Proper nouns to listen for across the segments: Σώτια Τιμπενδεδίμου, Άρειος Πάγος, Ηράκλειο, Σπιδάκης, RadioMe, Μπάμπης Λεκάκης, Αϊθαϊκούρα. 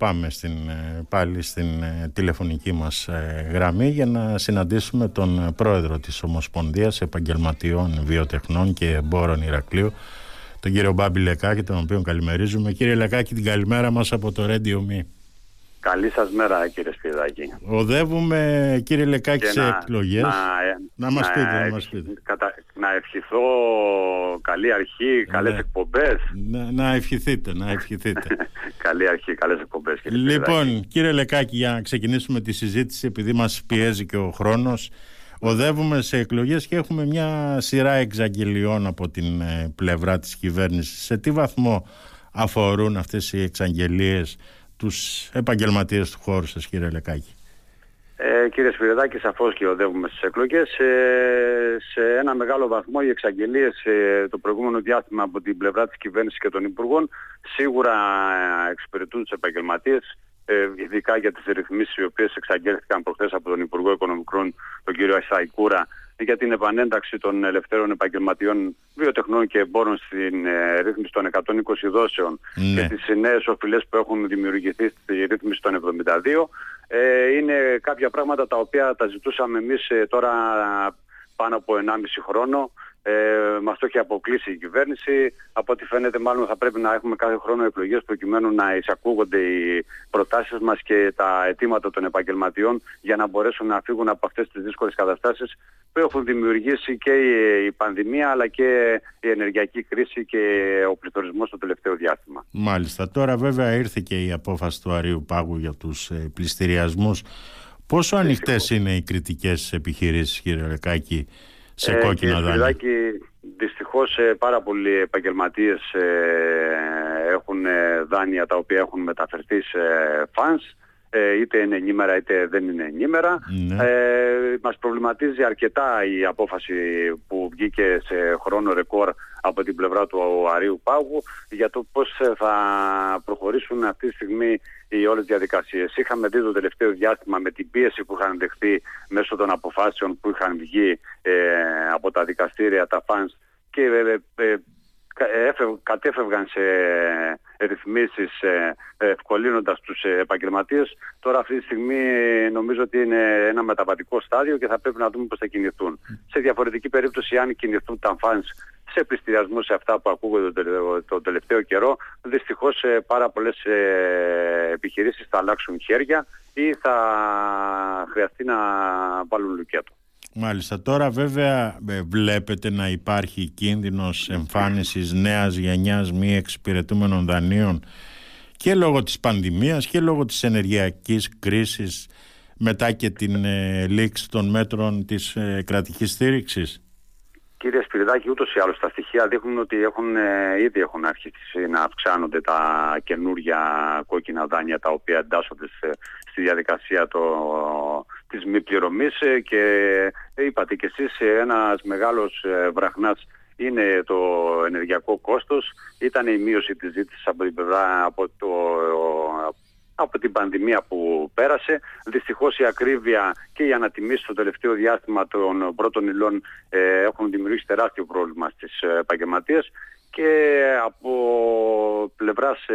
Πάμε πάλι στην τηλεφωνική μας γραμμή για να συναντήσουμε τον πρόεδρο της Ομοσπονδίας Επαγγελματιών Βιοτεχνών και Εμπόρων Ηρακλείου, τον κύριο Μπάμπη Λεκάκη, τον οποίο καλημερίζουμε. Κύριε Λεκάκη, την καλημέρα μας από το RadioMe. Καλή σας μέρα, κύριε Σπιδάκη. Οδεύουμε, κύριε Λεκάκη, σε εκλογές. Να μας πείτε. Να ευχηθώ καλή αρχή, καλές εκπομπές. Να ευχηθείτε. Καλή αρχή, καλές εκπομπές, κύριε Σπιδάκη. Λοιπόν, κύριε Λεκάκη, για να ξεκινήσουμε τη συζήτηση, επειδή μας πιέζει και ο χρόνος, οδεύουμε σε εκλογές και έχουμε μια σειρά εξαγγελιών από την πλευρά της κυβέρνησης. Σε τι βαθμό αφορούν αυτές οι εξαγγελίες τους επαγγελματίες του χώρου σας, κύριε Λεκάκη? Κύριε Σπυρεδάκη, σαφώς και οδεύουμε στις εκλογές. Σε ένα μεγάλο βαθμό οι εξαγγελίες το προηγούμενο διάστημα από την πλευρά της κυβέρνησης και των υπουργών σίγουρα εξυπηρετούν τους επαγγελματίες, ειδικά για τις ρυθμίσεις οι οποίες εξαγγέλθηκαν προχθές από τον Υπουργό Οικονομικών, τον κύριο Αϊθαϊκούρα, για την επανένταξη των ελευθέρων επαγγελματιών βιοτεχνών και εμπόρων στην ρύθμιση των 120 δόσεων και τις νέες οφειλές που έχουν δημιουργηθεί στη ρύθμιση των 72. Είναι κάποια πράγματα τα οποία τα ζητούσαμε εμείς τώρα πάνω από 1,5 χρόνο. Μας το έχει αποκλείσει η κυβέρνηση. Από ό,τι φαίνεται, μάλλον θα πρέπει να έχουμε κάθε χρόνο εκλογές προκειμένου να εισακούγονται οι προτάσεις μας και τα αιτήματα των επαγγελματιών για να μπορέσουν να φύγουν από αυτές τις δύσκολες καταστάσεις που έχουν δημιουργήσει και η πανδημία αλλά και η ενεργειακή κρίση και ο πληθωρισμός το τελευταίο διάστημα. Μάλιστα. Τώρα βέβαια ήρθε και η απόφαση του Αρείου Πάγου για τους πληστηριασμούς. Πόσο ανοιχτές είναι οι κριτικές επιχειρήσεις, κύριε Λεκάκη, σε κόκκινα δάνεια? Δυστυχώς πάρα πολλοί επαγγελματίες έχουν δάνεια τα οποία έχουν μεταφερθεί σε funds, είτε είναι ενήμερα είτε δεν είναι ενήμερα. Μας προβληματίζει αρκετά η απόφαση που βγήκε σε χρόνο ρεκόρ από την πλευρά του Αρείου Πάγου για το πώς θα προχωρήσουν αυτή τη στιγμή οι όλες τις διαδικασίες. Είχαμε δει το τελευταίο διάστημα με την πίεση που είχαν δεχθεί μέσω των αποφάσεων που είχαν βγει από τα δικαστήρια, τα φανς, και κατέφευγαν σε ρυθμίσεις ευκολύνοντας τους επαγγελματίες. Τώρα αυτή τη στιγμή νομίζω ότι είναι ένα μεταβατικό στάδιο και θα πρέπει να δούμε πώς θα κινηθούν. Σε διαφορετική περίπτωση, αν κινηθούν τα φανς σε πληστηριασμούς, σε αυτά που ακούγονται τον τελευταίο καιρό, δυστυχώς πάρα πολλές επιχειρήσεις θα αλλάξουν χέρια ή θα χρειαστεί να βάλουν λουκέτο. Μάλιστα. Τώρα βέβαια βλέπετε να υπάρχει κίνδυνος εμφάνισης νέας γενιάς μη εξυπηρετούμενων δανείων και λόγω της πανδημίας και λόγω της ενεργειακής κρίσης, μετά και την λήξη των μέτρων της κρατικής στήριξης? Κύριε Σπυριδάκη, ούτως ή άλλως τα στοιχεία δείχνουν ότι ήδη έχουν αρχίσει να αυξάνονται τα καινούργια κόκκινα δάνεια τα οποία εντάσσονται στη διαδικασία της μη πληρωμής, και είπατε κι εσείς, ένας μεγάλος βραχνάς είναι το ενεργειακό κόστος. Ήταν η μείωση της ζήτησης από την πανδημία που πέρασε. Δυστυχώς η ακρίβεια και οι ανατιμήσεις στο τελευταίο διάστημα των πρώτων υλών έχουν δημιουργήσει τεράστιο πρόβλημα στις επαγγελματίες, και από πλευράς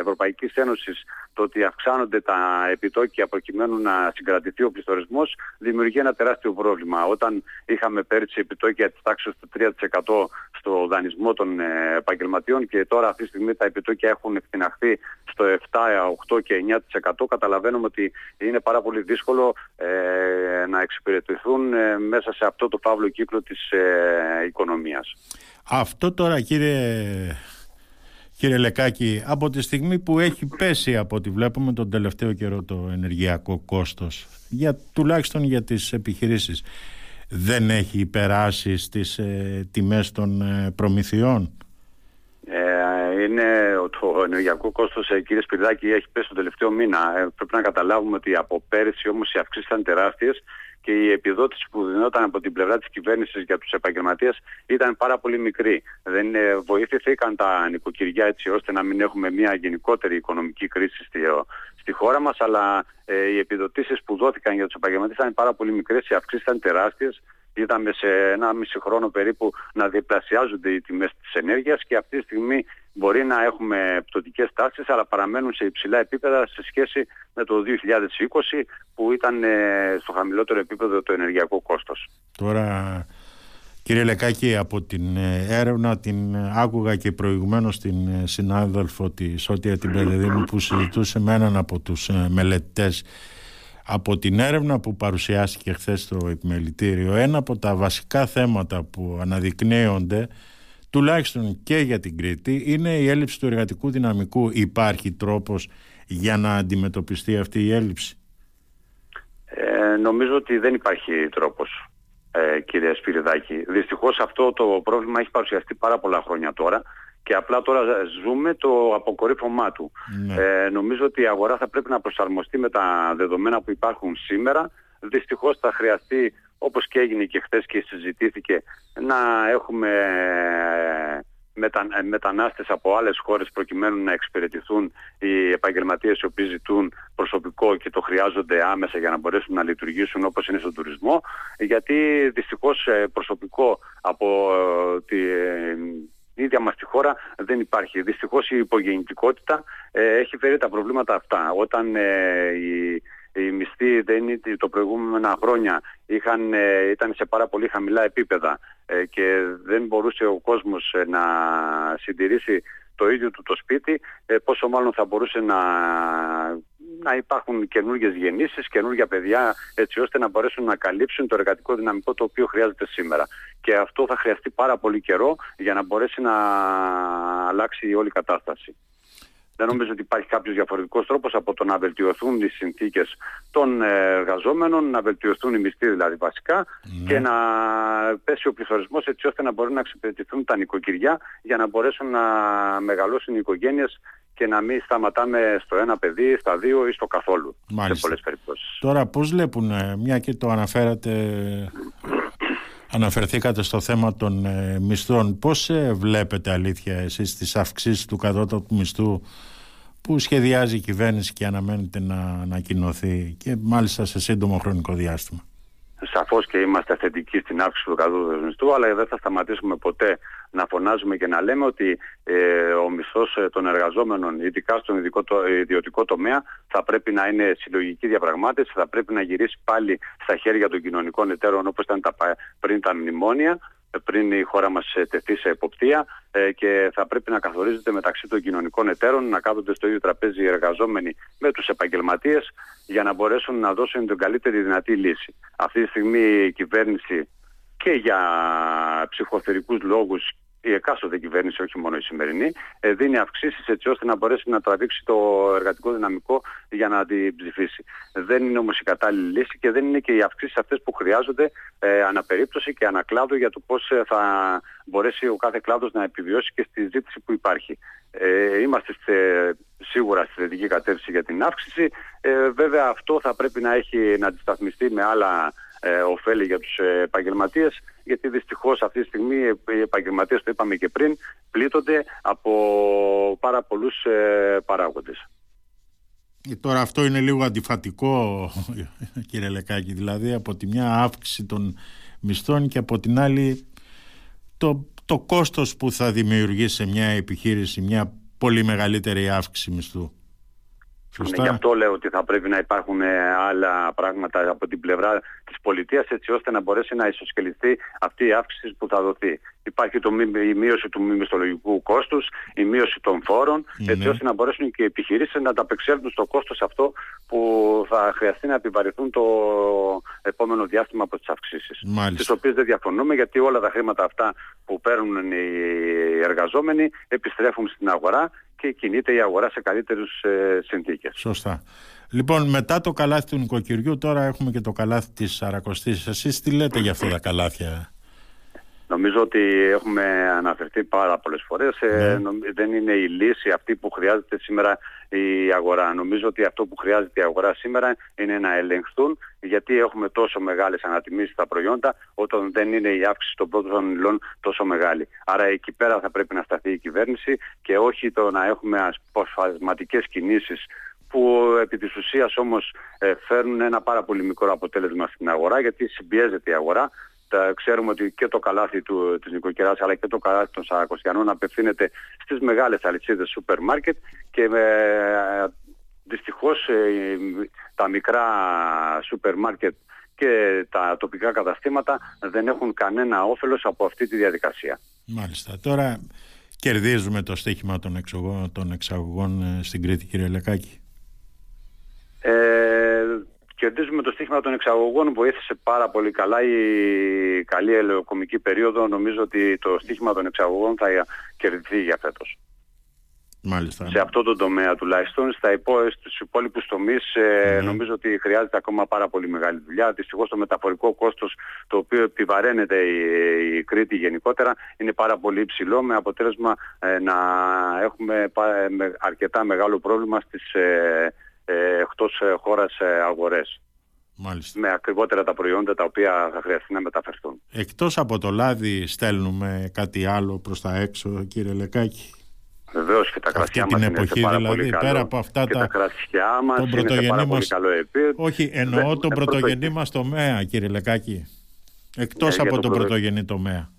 Ευρωπαϊκής Ένωσης το ότι αυξάνονται τα επιτόκια προκειμένου να συγκρατηθεί ο πληθωρισμός δημιουργεί ένα τεράστιο πρόβλημα. Όταν είχαμε πέρυσι επιτόκια της τάξης του 3% στο δανεισμό των επαγγελματιών και τώρα αυτή τη στιγμή τα επιτόκια έχουν εκτιναχθεί στο 7, 8 και 9%, καταλαβαίνουμε ότι είναι πάρα πολύ δύσκολο να εξυπηρετηθούν μέσα σε αυτό το φαύλο κύκλο της οικονομίας. Αυτό τώρα, κύριε Λεκάκη, από τη στιγμή που έχει πέσει, από ό,τι βλέπουμε τον τελευταίο καιρό, το ενεργειακό κόστος, τουλάχιστον για τις επιχειρήσεις, δεν έχει υπεράσει στις τιμές των προμηθειών? Το ενεργειακό κόστος, κύριε Σπυρδάκη, έχει πέσει τον τελευταίο μήνα. Πρέπει να καταλάβουμε ότι από πέρυσι όμως οι αυξήσεις ήταν τεράστιες και η επιδότηση που δινόταν από την πλευρά της κυβέρνησης για τους επαγγελματίες ήταν πάρα πολύ μικρή. Δεν βοήθηθηκαν τα νοικοκυριά έτσι ώστε να μην έχουμε μια γενικότερη οικονομική κρίση στη χώρα μας, αλλά οι επιδοτήσεις που δόθηκαν για τους επαγγελματίες ήταν πάρα πολύ μικρές, οι αυξήσεις ήταν τεράστιες είδαμε σε 1,5 χρόνο περίπου να διπλασιάζονται οι τιμές της ενέργειας και αυτή τη στιγμή μπορεί να έχουμε πτωτικές τάσεις, αλλά παραμένουν σε υψηλά επίπεδα σε σχέση με το 2020 που ήταν στο χαμηλότερο επίπεδο το ενεργειακό κόστος. Τώρα, κύριε Λεκάκη, από την έρευνα την άκουγα και προηγουμένως την συνάδελφο τη Σώτια Τιμπενδεδίμου που συζητούσε με έναν από τους μελετητές. Από την έρευνα που παρουσιάστηκε χθες στο επιμελητήριο, ένα από τα βασικά θέματα που αναδεικνύονται, τουλάχιστον και για την Κρήτη, είναι η έλλειψη του εργατικού δυναμικού. Υπάρχει τρόπος για να αντιμετωπιστεί αυτή η έλλειψη? Νομίζω ότι δεν υπάρχει τρόπος, κύριε Σπυριδάκη. Δυστυχώς αυτό το πρόβλημα έχει παρουσιαστεί πάρα πολλά χρόνια τώρα και απλά τώρα ζούμε το αποκορύφωμά του. Ναι. Νομίζω ότι η αγορά θα πρέπει να προσαρμοστεί με τα δεδομένα που υπάρχουν σήμερα. Δυστυχώς θα χρειαστεί, όπως και έγινε και χθες και συζητήθηκε, να έχουμε μετανάστες από άλλες χώρες προκειμένου να εξυπηρετηθούν οι επαγγελματίες οι οποίοι ζητούν προσωπικό και το χρειάζονται άμεσα για να μπορέσουν να λειτουργήσουν, όπως είναι στον τουρισμό, γιατί δυστυχώς προσωπικό από την ίδια μας τη χώρα δεν υπάρχει. Δυστυχώς η υπογεννητικότητα έχει φέρει τα προβλήματα αυτά. Όταν οι μισθοί τα προηγούμενα χρόνια ήταν σε πάρα πολύ χαμηλά επίπεδα και δεν μπορούσε ο κόσμος να συντηρήσει το ίδιο του το σπίτι, πόσο μάλλον θα μπορούσε να υπάρχουν καινούργιες γεννήσεις, καινούργια παιδιά, έτσι ώστε να μπορέσουν να καλύψουν το εργατικό δυναμικό το οποίο χρειάζεται σήμερα. Και αυτό θα χρειαστεί πάρα πολύ καιρό για να μπορέσει να αλλάξει η όλη κατάσταση. Δεν νομίζω ότι υπάρχει κάποιος διαφορετικός τρόπος από το να βελτιωθούν οι συνθήκες των εργαζόμενων, να βελτιωθούν οι μισθοί δηλαδή βασικά, και να πέσει ο πληθωρισμός έτσι ώστε να μπορούν να εξυπηρετηθούν τα νοικοκυριά για να μπορέσουν να μεγαλώσουν οι οικογένειες και να μην σταματάμε στο ένα παιδί, στα δύο ή στο καθόλου. Μάλιστα. Σε πολλές περιπτώσεις. Τώρα πώς βλέπουν, μια και το αναφερθήκατε στο θέμα των μισθών, πώς βλέπετε αλήθεια εσείς τις αυξήσεις του κατώτατου μισθού που σχεδιάζει η κυβέρνηση και αναμένεται να ανακοινωθεί και μάλιστα σε σύντομο χρονικό διάστημα? Σαφώς και είμαστε θετικοί στην αύξηση του κατώτατου μισθού, αλλά δεν θα σταματήσουμε ποτέ να φωνάζουμε και να λέμε ότι ο μισθός των εργαζόμενων, ειδικά στον ιδιωτικό τομέα, θα πρέπει να είναι συλλογική διαπραγμάτευση, θα πρέπει να γυρίσει πάλι στα χέρια των κοινωνικών εταίρων όπως ήταν πριν τα μνημόνια, πριν η χώρα μας τεθεί σε εποπτεία, και θα πρέπει να καθορίζεται μεταξύ των κοινωνικών εταίρων, να κάθονται στο ίδιο τραπέζι οι εργαζόμενοι με τους επαγγελματίες για να μπορέσουν να δώσουν την καλύτερη δυνατή λύση. Αυτή τη στιγμή η κυβέρνηση, και για ψυχοθερικούς λόγους η εκάστοτε κυβέρνηση, όχι μόνο η σημερινή, δίνει αυξήσεις έτσι ώστε να μπορέσει να τραβήξει το εργατικό δυναμικό για να την ψηφίσει. Δεν είναι όμως η κατάλληλη λύση και δεν είναι και οι αυξήσεις αυτές που χρειάζονται αναπερίπτωση και ανακλάδο για το πώς θα μπορέσει ο κάθε κλάδος να επιβιώσει και στη ζήτηση που υπάρχει. Είμαστε σίγουρα στη θετική κατεύθυνση για την αύξηση. Βέβαια αυτό θα πρέπει να αντισταθμιστεί με άλλα ωφέλη για τους επαγγελματίες, γιατί δυστυχώς αυτή τη στιγμή οι επαγγελματίες, το είπαμε και πριν, πλήττονται από πάρα πολλούς παράγοντες. Τώρα αυτό είναι λίγο αντιφατικό, κύριε Λεκάκη, δηλαδή από τη μια αύξηση των μισθών και από την άλλη το κόστος που θα δημιουργήσει σε μια επιχείρηση μια πολύ μεγαλύτερη αύξηση μισθού. Γι' αυτό λέω ότι θα πρέπει να υπάρχουν άλλα πράγματα από την πλευρά της πολιτείας έτσι ώστε να μπορέσει να ισοσκελιστεί αυτή η αύξηση που θα δοθεί. Υπάρχει η μείωση του μισθολογικού κόστους, η μείωση των φόρων, έτσι ώστε να μπορέσουν και οι επιχειρήσεις να ανταπεξέλθουν στο κόστος αυτό που θα χρειαστεί να επιβαρυνθούν το επόμενο διάστημα από τις αυξήσεις. Τις οποίες δεν διαφωνούμε, γιατί όλα τα χρήματα αυτά που παίρνουν οι εργαζόμενοι επιστρέφουν στην αγορά και κινείται η αγορά σε καλύτερους συνθήκες. Σωστά. Λοιπόν, μετά το καλάθι του νοικοκυριού, τώρα έχουμε και το καλάθι της Αρακοστής. Εσείς τι λέτε για αυτά τα καλάθια? Νομίζω ότι έχουμε αναφερθεί πάρα πολλές φορές. Δεν είναι η λύση αυτή που χρειάζεται σήμερα η αγορά. Νομίζω ότι αυτό που χρειάζεται η αγορά σήμερα είναι να ελεγχθούν, γιατί έχουμε τόσο μεγάλες ανατιμήσεις στα προϊόντα όταν δεν είναι η αύξηση των πρώτων υλών τόσο μεγάλη. Άρα εκεί πέρα θα πρέπει να σταθεί η κυβέρνηση και όχι το να έχουμε αποσπασματικές κινήσεις που επί της ουσίας όμως φέρνουν ένα πάρα πολύ μικρό αποτέλεσμα στην αγορά, γιατί συμπιέζεται η αγορά Ξέρουμε ότι και το καλάθι της νοικοκυράς αλλά και το καλάθι των Σαρακοστιανών απευθύνεται στις μεγάλες αλυσίδες σούπερ μάρκετ και δυστυχώς τα μικρά σούπερ μάρκετ και τα τοπικά καταστήματα δεν έχουν κανένα όφελος από αυτή τη διαδικασία. Μάλιστα. Τώρα κερδίζουμε το στοίχημα των εξαγωγών στην Κρήτη, κύριε Λεκάκη. Κερδίζουμε το στοίχημα των εξαγωγών, βοήθησε πάρα πολύ καλά η καλή ελαιοκομική περίοδο. Νομίζω ότι το στοίχημα των εξαγωγών θα κερδιθεί για φέτος. Μάλιστα. Σε αυτό το τομέα τουλάχιστον. Στους υπόλοιπους τομείς νομίζω ότι χρειάζεται ακόμα πάρα πολύ μεγάλη δουλειά. Δυστυχώς το μεταφορικό κόστος, το οποίο επιβαραίνεται η Κρήτη γενικότερα, είναι πάρα πολύ υψηλό, με αποτέλεσμα να έχουμε αρκετά μεγάλο πρόβλημα στις εκτός χώρας αγορές. Μάλιστα. Με ακριβότερα τα προϊόντα τα οποία θα χρειαστεί να μεταφερθούν. Εκτός από το λάδι στέλνουμε κάτι άλλο προς τα έξω, κύριε Λεκάκη? Βεβαίως, και τα κρασιά μας είναι σε πάρα πολύ καλό. Και τα κρασιά μας είναι σε πάρα πολύ καλό επίπεδο. Όχι, εννοώ τον πρωτογενή μας τομέα, κύριε Λεκάκη. Εκτός από τον πρωτογενή τομέα.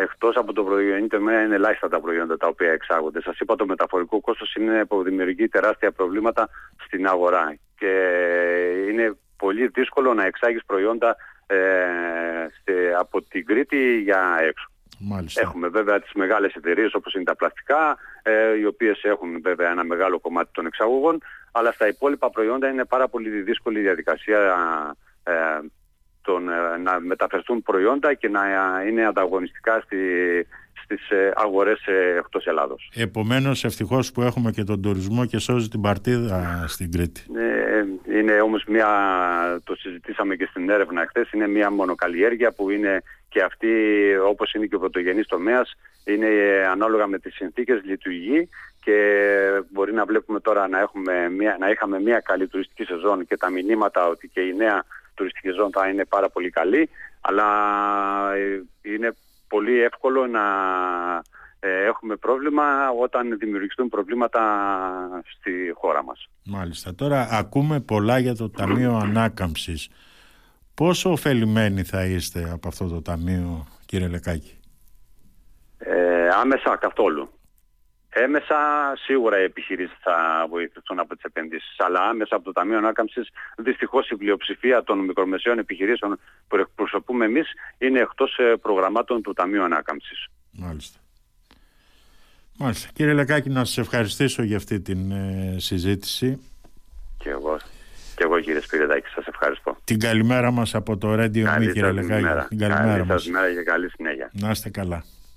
Εκτός από το πρωτογενή τομέα είναι ελάχιστα τα προϊόντα τα οποία εξάγονται. Σας είπα, το μεταφορικό κόστος είναι που δημιουργεί τεράστια προβλήματα στην αγορά και είναι πολύ δύσκολο να εξάγεις προϊόντα από την Κρήτη για έξω. Μάλιστα. Έχουμε βέβαια τις μεγάλες εταιρείες όπως είναι τα πλαστικά, οι οποίες έχουν βέβαια ένα μεγάλο κομμάτι των εξαγωγών, αλλά στα υπόλοιπα προϊόντα είναι πάρα πολύ δύσκολη η διαδικασία να μεταφερθούν προϊόντα και να είναι ανταγωνιστικά στις αγορές εκτός Ελλάδος. Επομένως, ευτυχώς που έχουμε και τον τουρισμό και σώζει την παρτίδα στην Κρήτη. Είναι όμως το συζητήσαμε και στην έρευνα χθες, είναι μια μονοκαλλιέργεια που είναι και αυτή, όπως είναι και ο πρωτογενής τομέας, είναι ανάλογα με τις συνθήκες, λειτουργεί και μπορεί να βλέπουμε τώρα να είχαμε μια καλή τουριστική σεζόν και τα μηνύματα ότι και η νέα τουριστική ζώνη θα είναι πάρα πολύ καλή, αλλά είναι πολύ εύκολο να έχουμε πρόβλημα όταν δημιουργηθούν προβλήματα στη χώρα μας. Μάλιστα. Τώρα ακούμε πολλά για το Ταμείο Ανάκαμψης. Πόσο ωφελημένοι θα είστε από αυτό το Ταμείο, κύριε Λεκάκη? Άμεσα καθόλου. Έμεσα σίγουρα οι επιχειρήσεις θα βοηθηθούν από τις επενδύσεις, αλλά άμεσα από το Ταμείο Ανάκαμψης δυστυχώς η πλειοψηφία των μικρομεσαίων επιχειρήσεων που εκπροσωπούμε εμείς είναι εκτός προγραμμάτων του Ταμείου Ανάκαμψης. Μάλιστα. Μάλιστα. Κύριε Λεκάκη, να σας ευχαριστήσω για αυτή την συζήτηση. Και εγώ κύριε Σπιδάκη, σας ευχαριστώ. Την καλημέρα μας από το RadioMe, κύριε Λεκάκη. Την καλημέρα σας και καλή συνέχεια. Να είστε καλά.